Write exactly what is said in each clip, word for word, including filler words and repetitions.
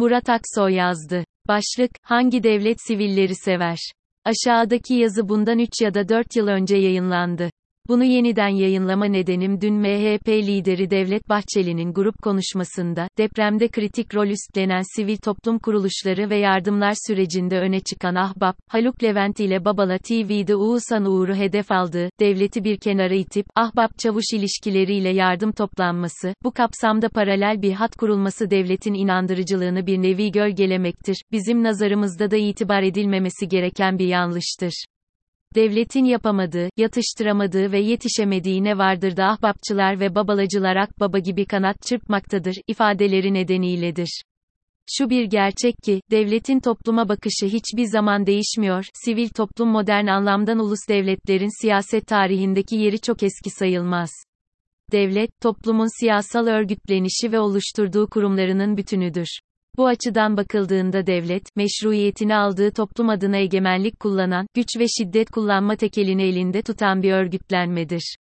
Murat Aksoy yazdı. Başlık, hangi devlet sivilleri sever? Aşağıdaki yazı bundan üç ya da dört yıl önce yayınlandı. Bunu yeniden yayınlama nedenim dün M H P lideri Devlet Bahçeli'nin grup konuşmasında, depremde kritik rol üstlenen sivil toplum kuruluşları ve yardımlar sürecinde öne çıkan Ahbap, Haluk Levent ile Babala T V'de Oğuzhan Uğur'u hedef aldığı, devleti bir kenara itip, Ahbap-Çavuş ilişkileriyle yardım toplanması, bu kapsamda paralel bir hat kurulması devletin inandırıcılığını bir nevi gölgelemektir, bizim nazarımızda da itibar edilmemesi gereken bir yanlıştır. Devletin yapamadığı, yatıştıramadığı ve yetişemediği ne vardır da ahbapçılar ve babalacılar akbaba gibi kanat çırpmaktadır, ifadeleri nedeniyledir. Şu bir gerçek ki, devletin topluma bakışı hiçbir zaman değişmiyor, sivil toplum modern anlamdan ulus devletlerin siyaset tarihindeki yeri çok eski sayılmaz. Devlet, toplumun siyasal örgütlenişi ve oluşturduğu kurumlarının bütünüdür. Bu açıdan bakıldığında devlet, meşruiyetini aldığı toplum adına egemenlik kullanan, güç ve şiddet kullanma tekelini elinde tutan bir örgütlenmedir.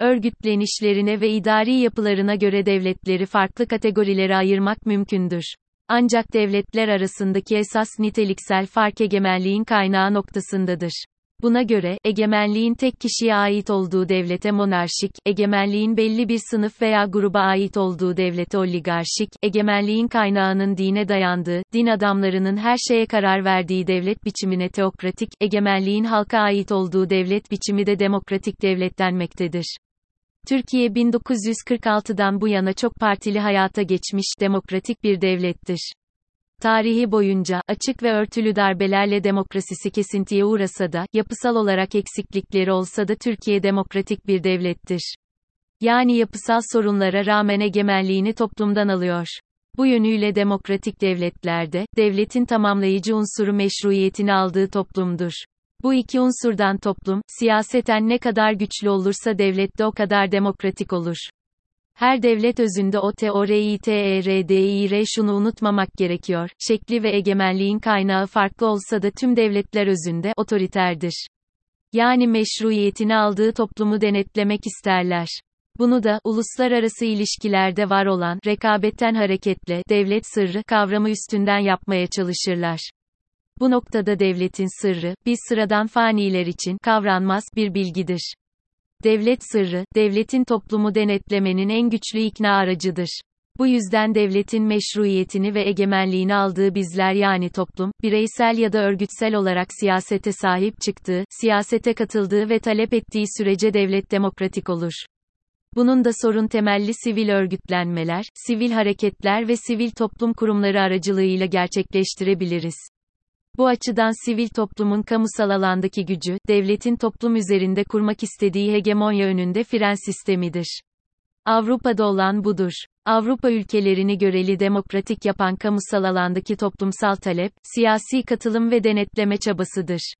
Örgütlenişlerine ve idari yapılarına göre devletleri farklı kategorilere ayırmak mümkündür. Ancak devletler arasındaki esas niteliksel fark egemenliğin kaynağı noktasındadır. Buna göre, egemenliğin tek kişiye ait olduğu devlete monarşik, egemenliğin belli bir sınıf veya gruba ait olduğu devlete oligarşik, egemenliğin kaynağının dine dayandığı, din adamlarının her şeye karar verdiği devlet biçimine teokratik, egemenliğin halka ait olduğu devlet biçimi de demokratik devletlenmektedir. Türkiye bin dokuz yüz kırk altıdan bu yana çok partili hayata geçmiş, demokratik bir devlettir. Tarihi boyunca, açık ve örtülü darbelerle demokrasisi kesintiye uğrasa da, yapısal olarak eksiklikleri olsa da Türkiye demokratik bir devlettir. Yani yapısal sorunlara rağmen egemenliğini toplumdan alıyor. Bu yönüyle demokratik devletlerde, devletin tamamlayıcı unsuru meşruiyetini aldığı toplumdur. Bu iki unsurdan toplum, siyaseten ne kadar güçlü olursa devlet de o kadar demokratik olur. Her devlet özünde o teoriter şunu unutmamak gerekiyor, şekli ve egemenliğin kaynağı farklı olsa da tüm devletler özünde otoriterdir. Yani meşruiyetini aldığı toplumu denetlemek isterler. Bunu da, uluslararası ilişkilerde var olan, rekabetten hareketle, devlet sırrı kavramı üstünden yapmaya çalışırlar. Bu noktada devletin sırrı, biz sıradan faniler için, kavranmaz, bir bilgidir. Devlet sırrı, devletin toplumu denetlemenin en güçlü ikna aracıdır. Bu yüzden devletin meşruiyetini ve egemenliğini aldığı bizler yani toplum, bireysel ya da örgütsel olarak siyasete sahip çıktığı, siyasete katıldığı ve talep ettiği sürece devlet demokratik olur. Bunun da sorun temelli sivil örgütlenmeler, sivil hareketler ve sivil toplum kurumları aracılığıyla gerçekleştirebiliriz. Bu açıdan sivil toplumun kamusal alandaki gücü, devletin toplum üzerinde kurmak istediği hegemonya önünde fren sistemidir. Avrupa'da olan budur. Avrupa ülkelerini göreli demokratik yapan kamusal alandaki toplumsal talep, siyasi katılım ve denetleme çabasıdır.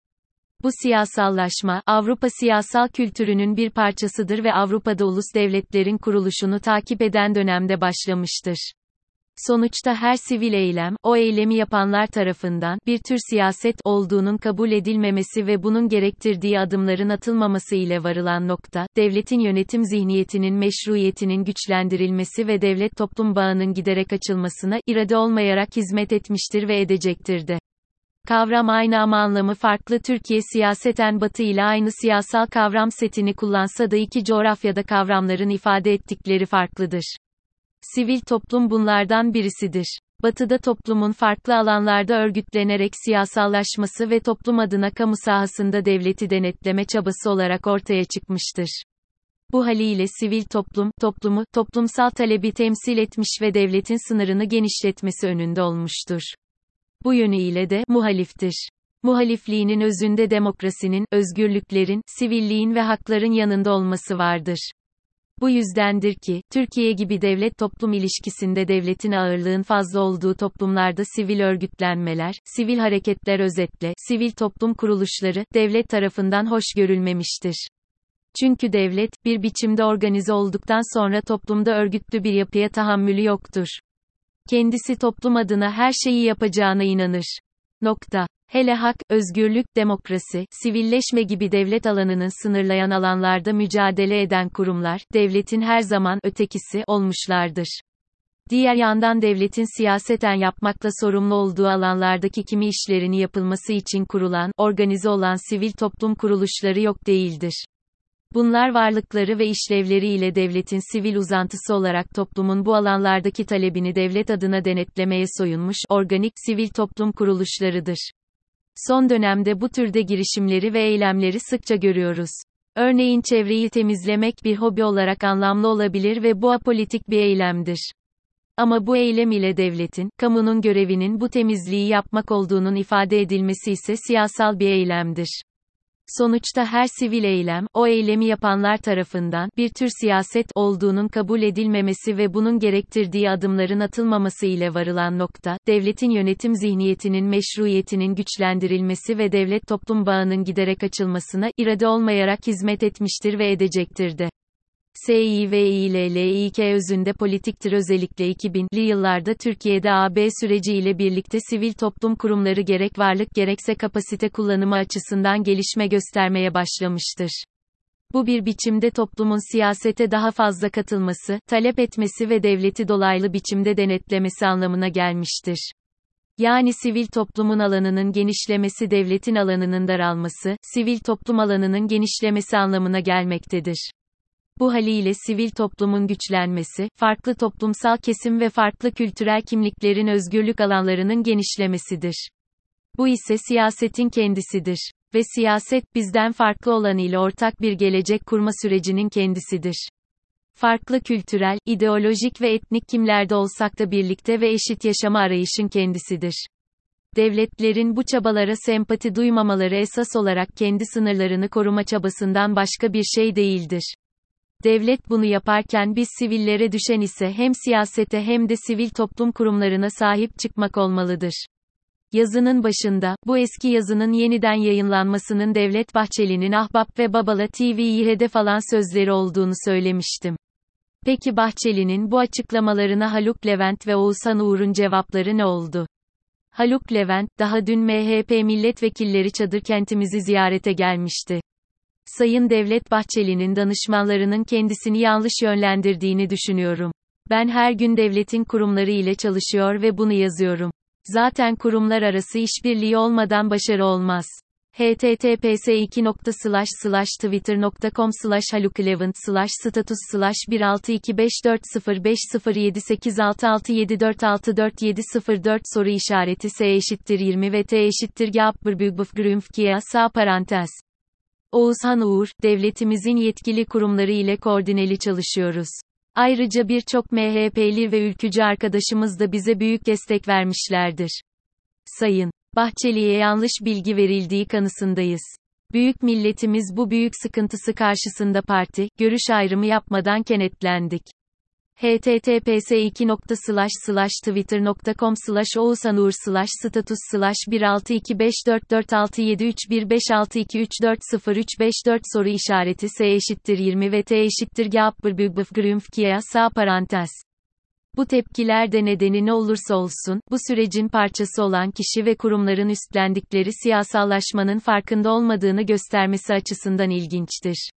Bu siyasallaşma, Avrupa siyasal kültürünün bir parçasıdır ve Avrupa'da ulus devletlerin kuruluşunu takip eden dönemde başlamıştır. Sonuçta her sivil eylem, o eylemi yapanlar tarafından, bir tür siyaset, olduğunun kabul edilmemesi ve bunun gerektirdiği adımların atılmaması ile varılan nokta, devletin yönetim zihniyetinin meşruiyetinin güçlendirilmesi ve devlet-toplum bağının giderek açılmasına, irade olmayarak hizmet etmiştir ve edecektir de. Kavram aynı ama anlamı farklı. Türkiye siyaseten Batı ile aynı siyasal kavram setini kullansa da iki coğrafyada kavramların ifade ettikleri farklıdır. Sivil toplum bunlardan birisidir. Batıda toplumun farklı alanlarda örgütlenerek siyasallaşması ve toplum adına kamu sahasında devleti denetleme çabası olarak ortaya çıkmıştır. Bu haliyle sivil toplum, toplumu, toplumsal talebi temsil etmiş ve devletin sınırını genişletmesi önünde olmuştur. Bu yönüyle de, muhaliftir. Muhalifliğinin özünde demokrasinin, özgürlüklerin, sivilliğin ve hakların yanında olması vardır. Bu yüzdendir ki, Türkiye gibi devlet-toplum ilişkisinde devletin ağırlığın fazla olduğu toplumlarda sivil örgütlenmeler, sivil hareketler özetle, sivil toplum kuruluşları, devlet tarafından hoş görülmemiştir. Çünkü devlet, bir biçimde organize olduktan sonra toplumda örgütlü bir yapıya tahammülü yoktur. Kendisi toplum adına her şeyi yapacağına inanır. Nokta. Hele hak, özgürlük, demokrasi, sivilleşme gibi devlet alanının sınırlayan alanlarda mücadele eden kurumlar, devletin her zaman ötekisi olmuşlardır. Diğer yandan devletin siyaseten yapmakla sorumlu olduğu alanlardaki kimi işlerini yapılması için kurulan, organize olan sivil toplum kuruluşları yok değildir. Bunlar varlıkları ve işlevleri ile devletin sivil uzantısı olarak toplumun bu alanlardaki talebini devlet adına denetlemeye soyunmuş, organik, sivil toplum kuruluşlarıdır. Son dönemde bu türde girişimleri ve eylemleri sıkça görüyoruz. Örneğin çevreyi temizlemek bir hobi olarak anlamlı olabilir ve bu apolitik bir eylemdir. Ama bu eylem ile devletin, kamunun görevinin bu temizliği yapmak olduğunun ifade edilmesi ise siyasal bir eylemdir. Sonuçta her sivil eylem, o eylemi yapanlar tarafından, bir tür siyaset olduğunun kabul edilmemesi ve bunun gerektirdiği adımların atılmaması ile varılan nokta, devletin yönetim zihniyetinin meşruiyetinin güçlendirilmesi ve devlet-toplum bağının giderek açılmasına, irade olmayarak hizmet etmiştir ve edecektir de. SİVİLİK özünde politiktir. Özellikle iki binli yıllarda Türkiye'de A B süreci ile birlikte sivil toplum kurumları gerek varlık gerekse kapasite kullanımı açısından gelişme göstermeye başlamıştır. Bu bir biçimde toplumun siyasete daha fazla katılması, talep etmesi ve devleti dolaylı biçimde denetlemesi anlamına gelmiştir. Yani sivil toplumun alanının genişlemesi devletin alanının daralması, sivil toplum alanının genişlemesi anlamına gelmektedir. Bu haliyle sivil toplumun güçlenmesi, farklı toplumsal kesim ve farklı kültürel kimliklerin özgürlük alanlarının genişlemesidir. Bu ise siyasetin kendisidir. Ve siyaset, bizden farklı olan ile ortak bir gelecek kurma sürecinin kendisidir. Farklı kültürel, ideolojik ve etnik kimlerde olsak da birlikte ve eşit yaşama arayışın kendisidir. Devletlerin bu çabalara sempati duymamaları esas olarak kendi sınırlarını koruma çabasından başka bir şey değildir. Devlet bunu yaparken biz sivillere düşen ise hem siyasete hem de sivil toplum kurumlarına sahip çıkmak olmalıdır. Yazının başında, bu eski yazının yeniden yayınlanmasının Devlet Bahçeli'nin Ahbap ve Babala T V'yi hedef alan sözleri olduğunu söylemiştim. Peki Bahçeli'nin bu açıklamalarına Haluk Levent ve Oğuzhan Uğur'un cevapları ne oldu? Haluk Levent, daha dün M H P milletvekilleri Çadırkentimizi ziyarete gelmişti. Sayın Devlet Bahçeli'nin danışmanlarının kendisini yanlış yönlendirdiğini düşünüyorum. Ben her gün devletin kurumları ile çalışıyor ve bunu yazıyorum. Zaten kurumlar arası işbirliği olmadan başarı olmaz. h t t p s iki nokta slash slash twitter nokta com slash haluklevent slash status slash bir altı iki beş dört sıfır beş sıfır yedi sekiz altı altı yedi dört altı dört yedi sıfır dört soru işareti s eşittir yirmi ve t eşittir gapbrbügbufgrümfkiya sağ parantez. Oğuzhan Uğur, devletimizin yetkili kurumları ile koordineli çalışıyoruz. Ayrıca birçok M H P'li ve ülkücü arkadaşımız da bize büyük destek vermişlerdir. Sayın Bahçeli'ye yanlış bilgi verildiği kanısındayız. Büyük milletimiz bu büyük sıkıntısı karşısında parti, görüş ayrımı yapmadan kenetlendik. h t t p s iki nokta slash slash twitter nokta com slash oğuzhan uğur slash status slash bir altı iki beş dört dört altı yedi üç bir beş altı iki üç dört sıfır üç beş dört soru işareti s eşittir yirmi ve t eşittir gapbrbügbufgrümfkiya sağ parantez. Bu tepkiler de nedeni ne olursa olsun, bu sürecin parçası olan kişi ve kurumların üstlendikleri siyasallaşmanın farkında olmadığını göstermesi açısından ilginçtir.